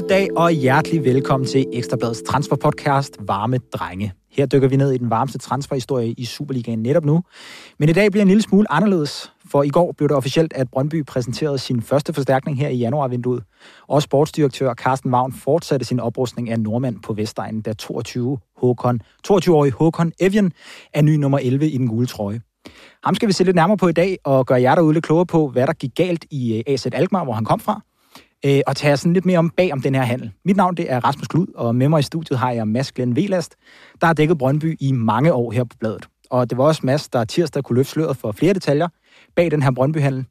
God dag og hjertelig velkommen til Ekstra Bladets transferpodcast Varme Drenge. Her dykker vi ned i den varmeste transferhistorie i Superligaen netop nu. Men i dag bliver en lille smule anderledes, for i går blev det officielt, at Brøndby præsenterede sin første forstærkning her i januarvinduet. Og sportsdirektør Carsten Wagn fortsatte sin oprustning af nordmand på Vestegnen, da 22-årig Håkon Evjen er ny nummer 11 i den gule trøje. Ham skal vi se lidt nærmere på i dag og gøre jer derude lidt klogere på, hvad der gik galt i AZ Alkmaar, hvor han kom fra. Og tage sådan lidt mere om den her handel. Mit navn det er Rasmus Klud, og med mig i studiet har jeg Mads Glenn Velast, der har dækket Brøndby i mange år her på bladet. Og det var også Mads, der tirsdag kunne løfte sløret for flere detaljer bag den her Brøndby-handel.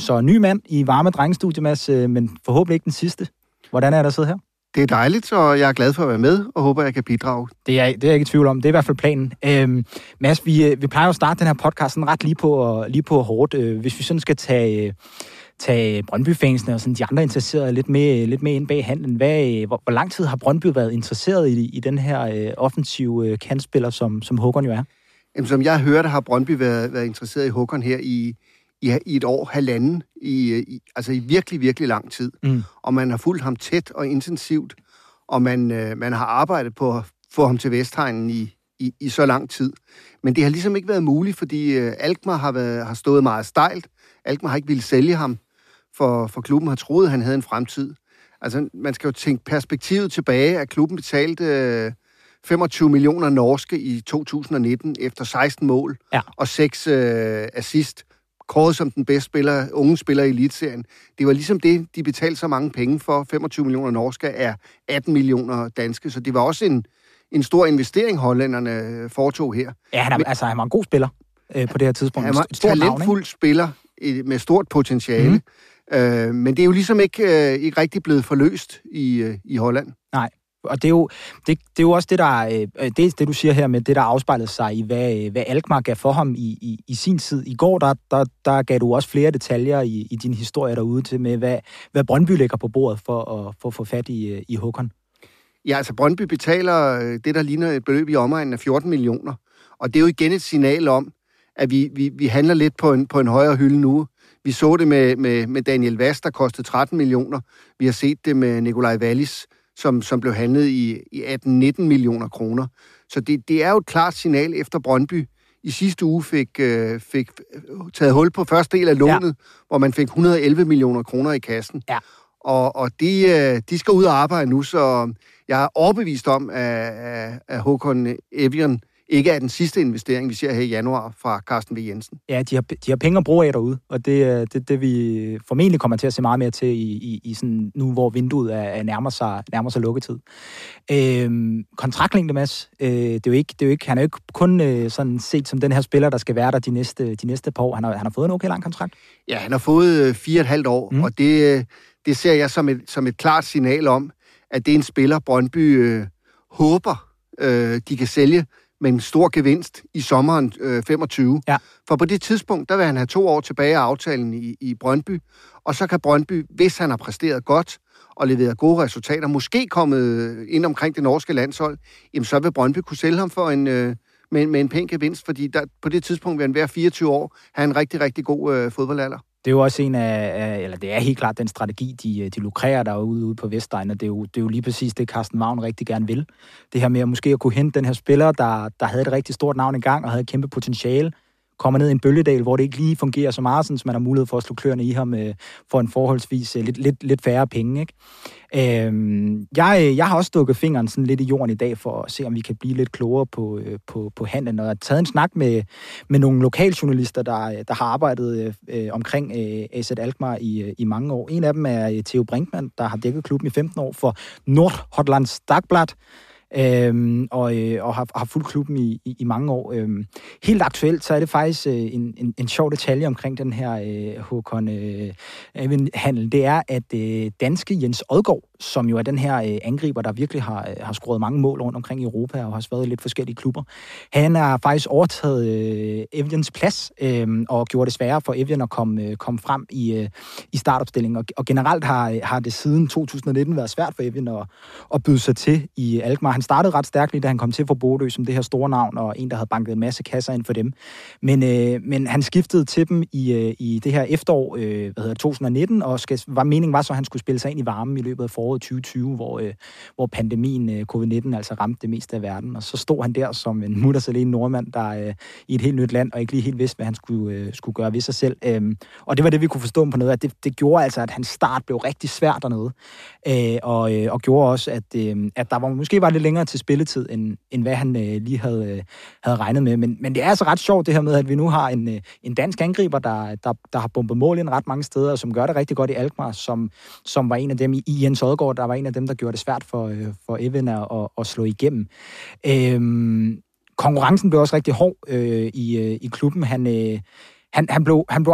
Så ny mand i varme drengestudie, Mads, men forhåbentlig ikke den sidste. Hvordan er der siddet her? Det er dejligt, og jeg er glad for at være med, og håber, jeg kan bidrage. Det er jeg ikke i tvivl om. Det er i hvert fald planen. Mads, vi plejer at starte den her podcast sådan ret lige på hårdt. Hvis vi sådan skal tage Brøndby-fansene og sådan de andre interesserede lidt mere ind bag handlen. Hvor lang tid har Brøndby været interesseret i den her offensive kantspiller, som Håkon jo er? Jamen, som jeg hørte, har Brøndby været interesseret i Håkon her i et år, halvanden, altså i virkelig, virkelig lang tid. Mm. Og man har fulgt ham tæt og intensivt, og man har arbejdet på at få ham til Vestegnen i så lang tid. Men det har ligesom ikke været muligt, fordi Alkmaar har stået meget stejlt. Alkmaar har ikke ville sælge ham, for klubben har troet, at han havde en fremtid. Altså, man skal jo tænke perspektivet tilbage, at klubben betalte 25 millioner norske i 2019 efter 16 mål og 6 assist. Kåret som den bedste unge spiller i Elitserien. Det var ligesom det, de betalte så mange penge for. 25 millioner norske er 18 millioner danske, så det var også en stor investering, hollænderne foretog her. Ja, han var en god spiller på det her tidspunkt. Han var en talentfuld spiller med stort potentiale. Mm-hmm. Men det er jo ligesom ikke rigtig blevet forløst i Holland. Nej. Og det er jo også det, det du siger her med, det der afspejlede sig i, hvad Alkmaar gav for ham i sin tid. I går, der gav du også flere detaljer i din historie derude til med, hvad Brøndby lægger på bordet for at få fat i Håkon. Ja, altså Brøndby betaler det, der ligner et beløb i omegnen af 14 millioner. Og det er jo igen et signal om, at vi handler lidt på en højere hylde nu. Vi så det med Daniel Vast, der kostede 13 millioner. Vi har set det med Nikolaj Wallis, som blev handlet i 18-19 millioner kroner. Så det er jo et klart signal efter Brøndby. I sidste uge fik taget hul på første del af lånet, hvor man fik 111 millioner kroner i kassen. Ja. Og de skal ud og arbejde nu, så jeg er overbevist om, at Håkon Evjen ikke er den sidste investering, vi ser her i januar fra Carsten W. Jensen. Ja, de har penge at bruge af derude, og det vi formentlig kommer til at se meget mere til i sådan nu, hvor vinduet nærmer sig lukketid. Kontraktlængde, Mads, han er jo ikke kun sådan set som den her spiller, der skal være der de næste par år. Han har fået en okay lang kontrakt. Ja, han har fået 4,5 år, og det ser jeg som et klart signal om, at det er en spiller, Brøndby håber, de kan sælge, med en stor gevinst i sommeren 25. Ja. For på det tidspunkt, der vil han have 2 år tilbage af aftalen i Brøndby, og så kan Brøndby, hvis han har præsteret godt og leveret gode resultater, måske kommet ind omkring det norske landshold, jamen så vil Brøndby kunne sælge ham for med en pæn gevinst, fordi der, på det tidspunkt vil han være 24 år, have en rigtig, rigtig god fodboldalder. Det er jo også en af, eller det er helt klart den strategi, de lukrerer derude på Vestegnen, og det er jo lige præcis det, Carsten Wagn rigtig gerne vil. Det her med at måske at kunne hente den her spiller, der havde et rigtig stort navn engang og havde et kæmpe potentiale, kommer ned i en bølgedal, hvor det ikke lige fungerer så meget, sådan, så man har mulighed for at slå kløerne i ham for en forholdsvis lidt færre penge. Ikke? Jeg har også dukket fingeren sådan lidt i jorden i dag, for at se, om vi kan blive lidt klogere på handlen, og jeg har taget en snak med nogle lokaljournalister, der har arbejdet omkring AZ Alkmaar i mange år. En af dem er Theo Brinkmann, der har dækket klubben i 15 år for Nordhotlands Dagblad, og har fulgt klubben i mange år. Helt aktuelt, så er det faktisk en sjov detalje omkring den her Håkon-handel. Det er, at danske Jens Odgaard, som jo er den her angriber, der virkelig har scoret mange mål rundt omkring i Europa, og har også været i lidt forskellige klubber, han har faktisk overtaget Evjens plads, og gjorde det sværere for Evjen at komme frem i startopstillingen. Og generelt har det siden 2019 været svært for Evjen at byde sig til i Alkmaar. han startede ret stærkt lige, da han kom til for Bodø, som det her store navn, og en, der havde banket en masse kasser ind for dem. Men han skiftede til dem i det her efterår 2019, og meningen var så, at han skulle spille sig ind i varmen i løbet af foråret 2020, hvor pandemien covid-19 altså ramte det meste af verden. Og så stod han der som en mutters alene nordmand, der i et helt nyt land, og ikke lige helt vidste, hvad han skulle gøre ved sig selv. Og det var det, vi kunne forstå på noget, at det gjorde altså, at hans start blev rigtig svært dernede. Og gjorde også, at der var måske var lidt længere til spilletid, end hvad han lige havde regnet med. Men det er altså ret sjovt det her med, at vi nu har en dansk angriber, der har bombet mål ind ret mange steder, og som gør det rigtig godt i Alkmaar, som var en af dem i Jens Odgaard, der var en af dem, der gjorde det svært for Evjen at slå igennem. Konkurrencen blev også rigtig hård i klubben. Han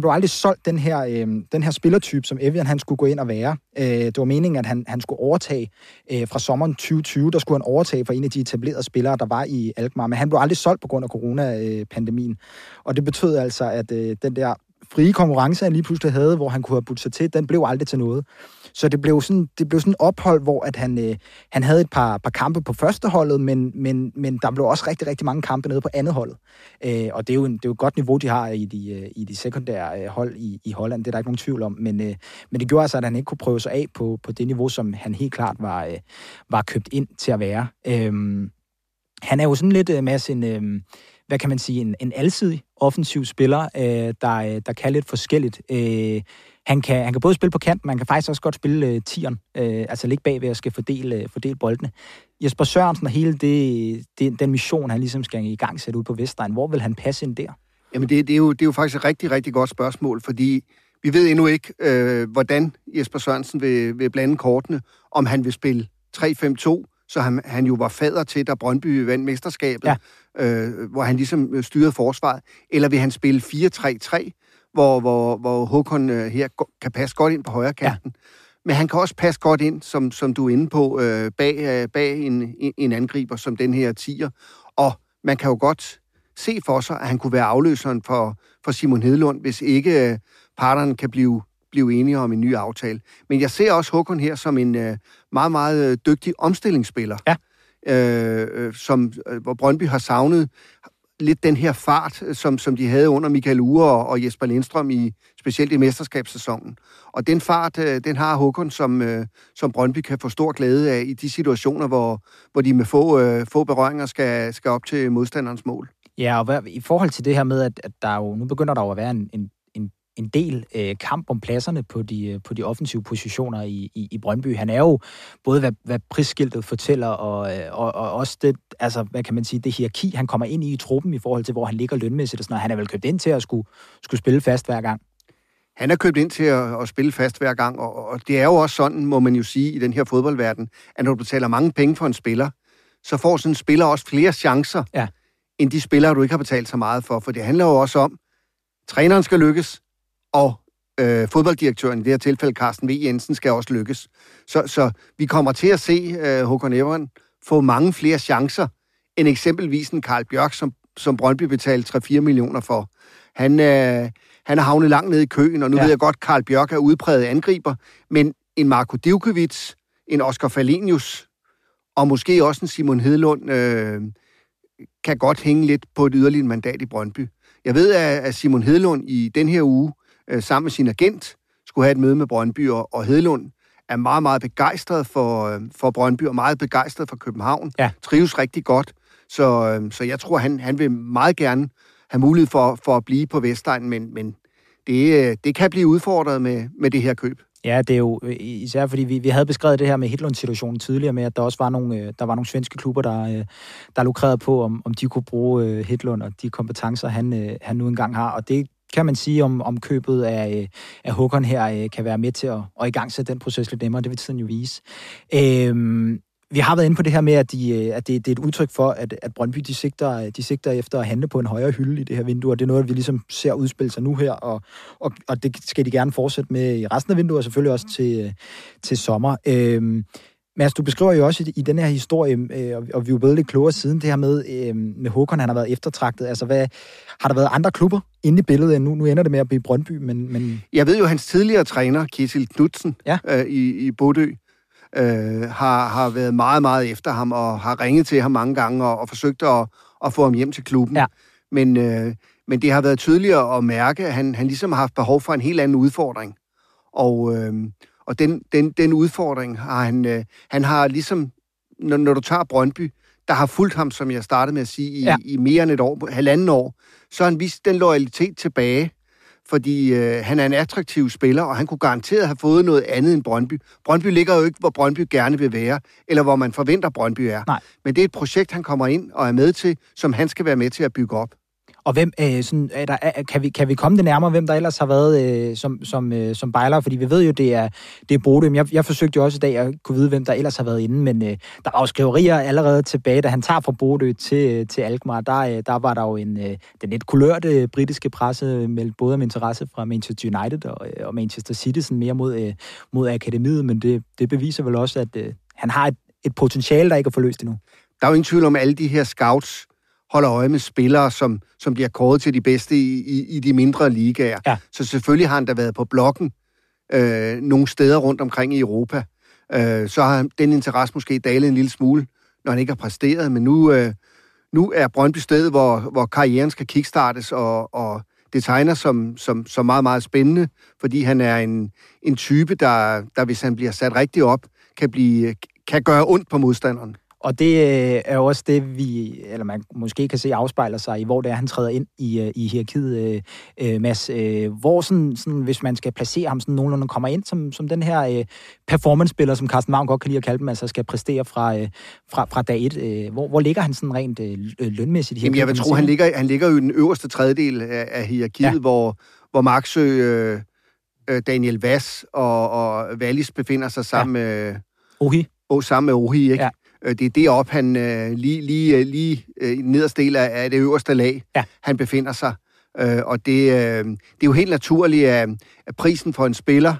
blev aldrig solgt den her spillertype, som Evjen han skulle gå ind og være. Det var meningen, at han skulle overtage fra sommeren 2020. Der skulle han overtage for en af de etablerede spillere, der var i Alkmaar. Men han blev aldrig solgt på grund af coronapandemien. Og det betød altså, at den der frie konkurrence, han lige pludselig havde, hvor han kunne have budt sig til, den blev aldrig til noget. Så det blev sådan et ophold, hvor at han havde et par kampe på førsteholdet, men der blev også rigtig, rigtig mange kampe nede på andet holdet. Og det er jo et godt niveau, de har i de sekundære hold i Holland, det er der ikke nogen tvivl om. Men det gjorde altså, at han ikke kunne prøve sig af på det niveau, som han helt klart var købt ind til at være. Han er jo sådan lidt med sin... hvad kan man sige, en alsidig offensiv spiller, der kan lidt forskelligt. Han kan både spille på kant, men han kan faktisk også godt spille tieren, altså ligge bagved og skal fordele boldene. Jesper Sørensen og hele den mission, han ligesom skal i gang sætte ud på Vestegn, hvor vil han passe ind der? Jamen det er jo faktisk et rigtig, rigtig godt spørgsmål, fordi vi ved endnu ikke, hvordan Jesper Sørensen vil blande kortene, om han vil spille 3-5-2, så han jo var fader til, da Brøndby vandt mesterskabet, ja. Hvor han ligesom styrede forsvaret. Eller vil han spille 4-3-3, hvor Håkon her kan passe godt ind på højre kanten. Ja. Men han kan også passe godt ind, som du er inde på, bag en angriber, som den her tier. Og man kan jo godt se for sig, at han kunne være afløseren for Simon Hedlund, hvis ikke parterne kan blive enige om en ny aftale. Men jeg ser også Håkon her som en meget, meget dygtig omstillingsspiller, hvor Brøndby har savnet lidt den her fart, som de havde under Mikael Uhre og Jesper Lindstrøm, specielt i mesterskabssæsonen. Og den fart, den har Håkon, som Brøndby kan få stor glæde af i de situationer, hvor de med få berøringer skal op til modstanderens mål. Ja, og i forhold til det her med, at der jo, nu begynder der jo at være en del kamp om pladserne på de offensive positioner i Brøndby. Han er jo både, hvad prisskiltet fortæller, og også det, altså, hvad kan man sige, det hierarki, han kommer ind i truppen i forhold til, hvor han ligger lønmæssigt og sådan noget. Han er vel købt ind til at skulle spille fast hver gang. Han er købt ind til at spille fast hver gang, og det er jo også sådan, må man jo sige, i den her fodboldverden, at når du betaler mange penge for en spiller, så får sådan en spiller også flere chancer, end de spillere, du ikke har betalt så meget for. For det handler jo også om, træneren skal lykkes, og fodbolddirektøren, i det her tilfælde Carsten Wagn, skal også lykkes. Så vi kommer til at se Håkon Evjen få mange flere chancer, end eksempelvis en Carl Bjørk, som Brøndby betalte 3-4 millioner for. Han er havnet langt nede i køen, og nu ved jeg godt, at Carl Bjørk er udpræget angriber, men en Marko Divkevits, en Oscar Fallenius, og måske også en Simon Hedlund, kan godt hænge lidt på et yderligere mandat i Brøndby. Jeg ved, at Simon Hedlund i den her uge, sammen med sin agent, skulle have et møde med Brøndby, og Hedlund er meget, meget begejstret for Brøndby, og meget begejstret for København. Ja. Trives rigtig godt, så jeg tror, han vil meget gerne have mulighed for at blive på Vestegnen, men det kan blive udfordret med det her køb. Ja, det er jo især fordi vi havde beskrevet det her med Hedlund-situationen tidligere med, at der også var nogle svenske klubber, der lukrerede på, om de kunne bruge Hedlund og de kompetencer, han nu engang har, og det kan man sige, om købet af Håkon her kan være med til at igangsætte den proces lidt nemmere. Det vil tiden jo vise. Vi har været inde på det her med, at det er et udtryk for, at Brøndby de sigter efter at handle på en højere hylde i det her vindue, og det er noget, vi ligesom ser udspille sig nu her, og det skal de gerne fortsætte med i resten af vinduet, og selvfølgelig også til sommer. Mads, du beskriver jo også i den her historie, og vi er jo blevet lidt klogere siden, det her med Håkon, han har været eftertragtet. Altså, har der været andre klubber inde i billedet end nu? Nu ender det med at blive Brøndby, men... Jeg ved jo, hans tidligere træner, Kjetil Knutsen, i Bodø, har været meget, meget efter ham, og har ringet til ham mange gange, og forsøgt at få ham hjem til klubben. Ja. Men det har været tydeligere at mærke, at han ligesom har haft behov for en helt anden udfordring. Og den udfordring har han har ligesom, når du tager Brøndby, der har fulgt ham, som jeg startede med at sige, i mere end et år, halvanden år, så har han vist den loyalitet tilbage, fordi han er en attraktiv spiller, og han kunne garanteret have fået noget andet end Brøndby. Brøndby ligger jo ikke, hvor Brøndby gerne vil være, eller hvor man forventer, Brøndby er. Nej. Men det er et projekt, han kommer ind og er med til, som han skal være med til at bygge op. Og hvem sådan, er der, kan vi komme det nærmere, hvem der ellers har været som bejler? Fordi vi ved jo, det er Bodø. Jeg forsøgte jo også i dag at kunne vide, hvem der ellers har været inde, men der var jo skriverier allerede tilbage, da han tager fra Bodø til Alkmaar. Der var der jo den lidt kulørte britiske presse med både om interesse fra Manchester United og Manchester City, sådan mere mod akademiet, men det beviser vel også, at han har et potentiale, der ikke er forløst endnu. Der er jo ingen tvivl om alle de her scouts, holder øje med spillere, som bliver kåret til de bedste i de mindre ligaer. Ja. Så selvfølgelig har han da været på blokken nogle steder rundt omkring i Europa. Så har den interesse måske dalet en lille smule, når han ikke har præsteret. Men nu er Brøndby stedet, hvor karrieren skal kickstartes, og det tegner som meget, meget spændende, fordi han er en type, der, hvis han bliver sat rigtigt op, kan gøre ondt på modstanderen. Og det er jo også det, man måske kan se afspejler sig i, hvor det er, han træder ind i hierarkiet, Mads. Hvor sådan, hvis man skal placere ham sådan nogenlunde, kommer ind som den her performance-spiller, som Carsten Wagn godt kan lide at kalde dem, altså skal præstere fra dag et. Hvor ligger han sådan rent lønmæssigt? Jamen, jeg vil tro, han ligger jo i den øverste tredjedel af hierarkiet, ja. hvor Maxø, Daniel Vass og Wallis befinder sig sammen, ja. Med Ohi. Sammen med Ohi, ikke? Ja. Det er deroppe, han lige nederst del af det øverste lag, ja. Han befinder sig. Og det er jo helt naturligt, at prisen for en spiller,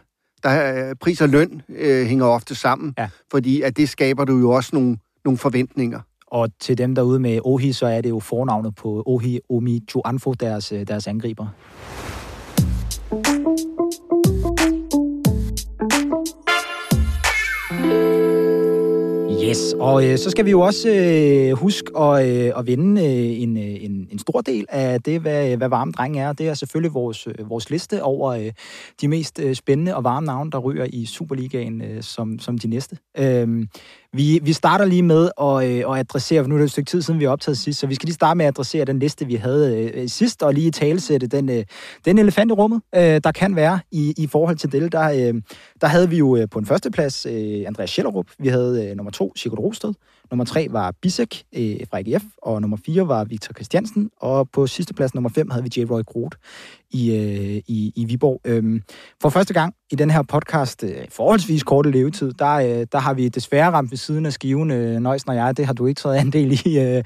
pris og løn hænger ofte sammen, ja. Fordi at det skaber du jo også nogle forventninger. Og til dem derude med Ohi, så er det jo fornavnet på Ohi Omoijuanfo, deres angriber. Yes, og så skal vi jo også huske at vinde en stor del af det, hvad varme drenge er. Det er selvfølgelig vores liste over de mest spændende og varme navne, der ryger i Superligaen som de næste. Vi starter lige med at adressere, for nu er det et stykke tid siden, vi har optaget sidst, så vi skal lige starte med at adressere den liste, vi havde sidst, og lige talesætte den elefant i rummet, der kan være i forhold til det. Der havde vi jo på en førsteplads Andreas Schellerup, vi havde nummer 2, Sigurd Rosted, nummer 3 var Bisek fra AGF, og nummer 4 var Victor Christiansen, og på sidste plads nummer 5 havde vi J. Roy Groot i Viborg. For første gang i den her podcast, forholdsvis korte levetid, der har vi desværre ramt ved siden af skiven, Nøjsen og jeg, det har du ikke taget andel i,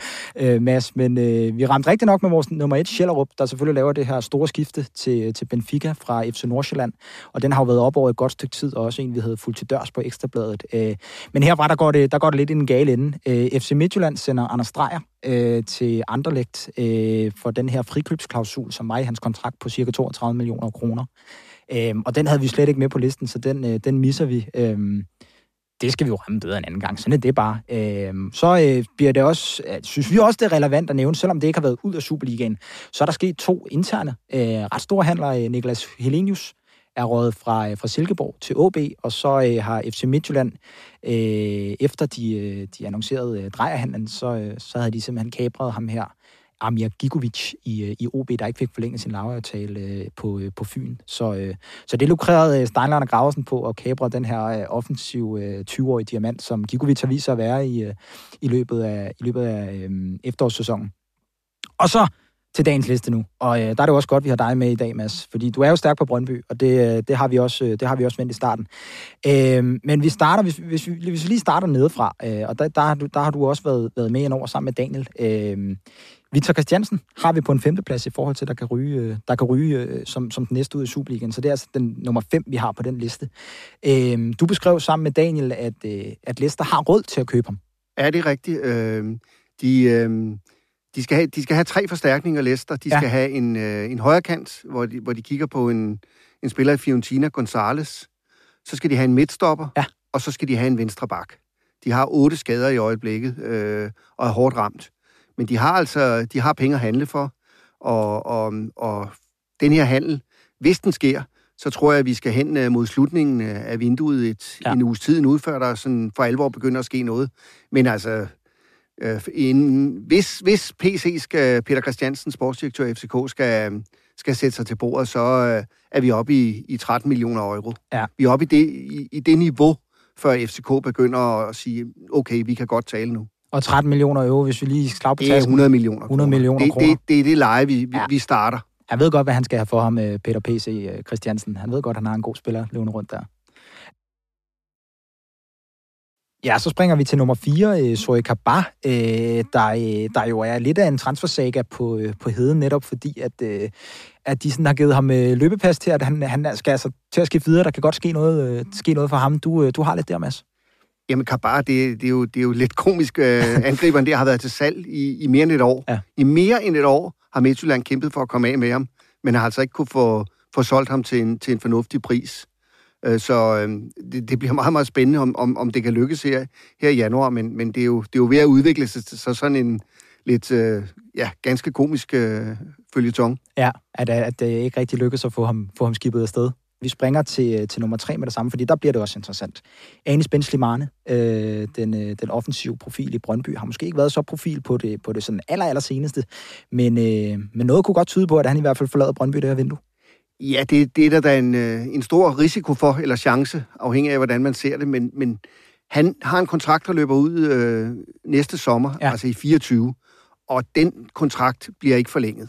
Mads, men vi ramte rigtig nok med vores nummer 1, Schellerup, der selvfølgelig laver det her store skifte til Benfica fra FC Nordsjælland, og den har jo været op over et godt stykke tid, og også en, vi havde fulgt til dørs på Ekstrabladet. Men herfra, der går det lidt i den gale ende. FC Midtjylland sender Anders Dreyer til Anderlecht for den her frikøbsklausul, som var i hans kontrakt på cirka 32 millioner kroner. Og den havde vi slet ikke med på listen, så den misser vi. Det skal vi jo ramme bedre en anden gang, sådan er det bare. Så bliver det også, synes vi også, det er relevant at nævne, selvom det ikke har været ud af Superligaen, så er der sket 2 interne ret store handlere. Niklas Helenius er røget fra Silkeborg til AaB, og så har FC Midtjylland, efter de annoncerede drejerhandlen, så havde de simpelthen kapret ham her, Amir Gigovic i OB, der ikke fik forlænget sin lejeaftale på Fyn. Så det lukrerede Steinlein og Graversen på at kapre den her offensive 20-årige diamant, som Gigovic har vist sig at være i løbet af efterårssæsonen. Og så til dagens liste nu. Og der er det også godt, vi har dig med i dag, Mads. Fordi du er jo stærk på Brøndby, og det har vi også vendt i starten. Men vi starter, hvis vi lige starter nedefra, og der har du også været med ind over sammen med Daniel. Victor Christiansen har vi på en femteplads i forhold til, der kan ryge som den næste ud i Superligaen. Så det er altså den nummer 5, vi har på den liste. Du beskrev sammen med Daniel, at Leicester har råd til at købe ham. Ja, det er rigtigt. De skal have 3 forstærkninger, Leicester. De skal have en højrekant, hvor de kigger på en spiller i Fiorentina, Gonzales. Så skal de have en midtstopper, og så skal de have en venstre bak. De har 8 skader i øjeblikket og er hårdt ramt. Men de har altså penge at handle for, og den her handel, hvis den sker, så tror jeg, at vi skal hen mod slutningen af vinduet en uges tid, nu før der sådan for alvor begynder at ske noget. Men altså, hvis PC skal, Peter Christiansen, sportsdirektør i FCK, skal sætte sig til bordet, så er vi oppe i 13 millioner euro. Ja. Vi er oppe i det niveau, før FCK begynder at sige, okay, vi kan godt tale nu. Og 13 millioner euro, hvis vi lige slag på tasken. Det er 100 millioner. 100 millioner kroner. Det er det leje, vi starter. Han ved godt, hvad han skal have for ham, Peter PC Christiansen. Han ved godt, han har en god spiller løbende rundt der. Ja, så springer vi til nummer 4, Sory Kabah, der jo er lidt af en transfersaga på heden, netop fordi, at de sådan har givet ham løbepas til, at han skal altså til at skifte videre. Der kan godt ske noget for ham. Du har lidt der, Mads. Jamen Kabah, det er jo lidt komisk. Angriberen der har været til salg i mere end et år. Ja. I mere end et år har Midtjylland kæmpet for at komme af med ham, men har altså ikke kunne få solgt ham til en fornuftig pris. Så det bliver meget, meget spændende, om det kan lykkes her i januar, men det er jo ved at udvikle sig så sådan en lidt, ganske komisk føljeton. Ja, at det ikke rigtig lykkes at få ham skibet afsted. Vi springer til nummer 3 med det samme, fordi der bliver det også interessant. Anis Ben Slimane, den offensive profil i Brøndby, har måske ikke været så profil på det sådan aller seneste, men noget kunne godt tyde på, at han i hvert fald forlader Brøndby det her vindue. Ja, det er der en stor risiko for, eller chance, afhængig af, hvordan man ser det, men han har en kontrakt, der løber ud næste sommer, altså i 24, og den kontrakt bliver ikke forlænget.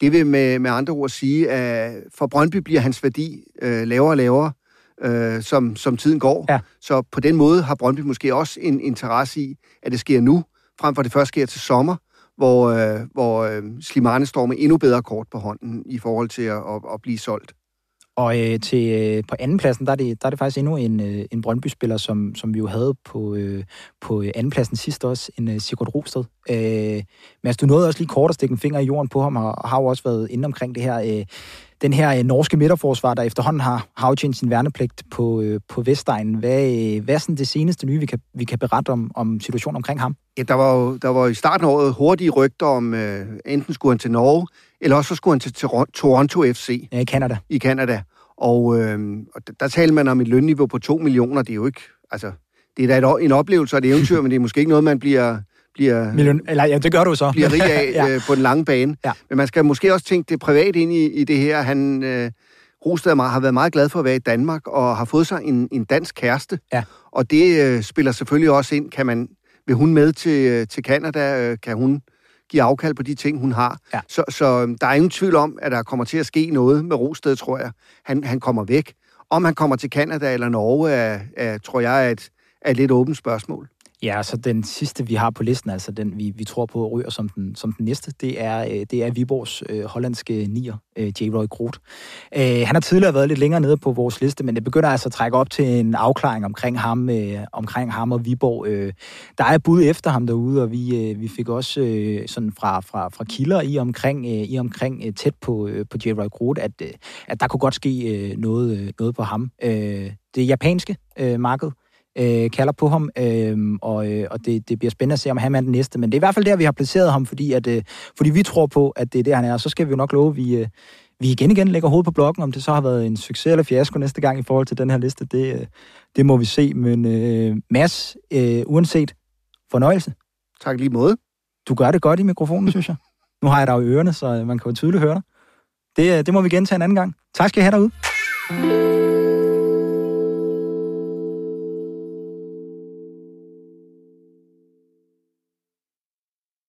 Det vil med andre ord sige, at for Brøndby bliver hans værdi lavere og lavere, som tiden går. Ja. Så på den måde har Brøndby måske også en interesse i, at det sker nu, frem for det først sker til sommer, hvor Slimane står med endnu bedre kort på hånden i forhold til at blive solgt. Og på andenpladsen, der er det faktisk endnu en Brøndby-spiller, som vi jo havde på andenpladsen sidst også, en Sigurd Rosted. Men du nåede også lige kort at stikke en finger i jorden på ham, og har jo også været inde omkring det her, den her norske midterforsvar, der efterhånden har aftjent sin værnepligt på Vestegnen. Hvad er sådan det seneste nye, vi kan berette om situationen omkring ham? Ja, der var i starten af året hurtige rygter om, enten skulle han til Norge, eller også skulle han til Toronto FC. Ja, i Canada. Og der talte man om et lønniveau på 2 millioner. Det er jo ikke, altså, det er da en oplevelse og et eventyr, men det er måske ikke noget, man bliver million, eller ja, det gør du så. Bliver rig af på den lange bane. Ja. Men man skal måske også tænke det privat ind i det her. Han, Rosted, har været meget glad for at være i Danmark, og har fået sig en dansk kæreste. Ja. Og det spiller selvfølgelig også ind. Vil hun med til Canada? Kan hun give afkald på de ting, hun har? Ja. Så der er ingen tvivl om, at der kommer til at ske noget med Rosted, tror jeg. Han kommer væk. Om han kommer til Canada eller Norge, tror jeg, er et lidt åbent spørgsmål. Ja, så den sidste, vi har på listen, altså den, vi tror på ryger som den næste, det er Viborgs hollandske nier, J. Roy Groot. Han har tidligere været lidt længere nede på vores liste, men det begynder altså at trække op til en afklaring omkring ham og Viborg. Der er bud efter ham derude, og vi fik også sådan fra kilder omkring tæt på J. Roy Groot, at der kunne godt ske noget på ham. Det japanske marked kalder på ham, og det bliver spændende at se, om han er den næste. Men det er i hvert fald der, vi har placeret ham, fordi vi tror på, at det er det, han er. Så skal vi jo nok love, at vi igen lægger hovedet på blokken. Om det så har været en succes eller fiasko næste gang i forhold til den her liste, det må vi se. Men Mads, uanset, fornøjelse. Tak lige måde. Du gør det godt i mikrofonen, synes jeg. Nu har jeg dig i ørerne, så man kan jo tydeligt høre dig. Det må vi gentage en anden gang. Tak skal I have derude.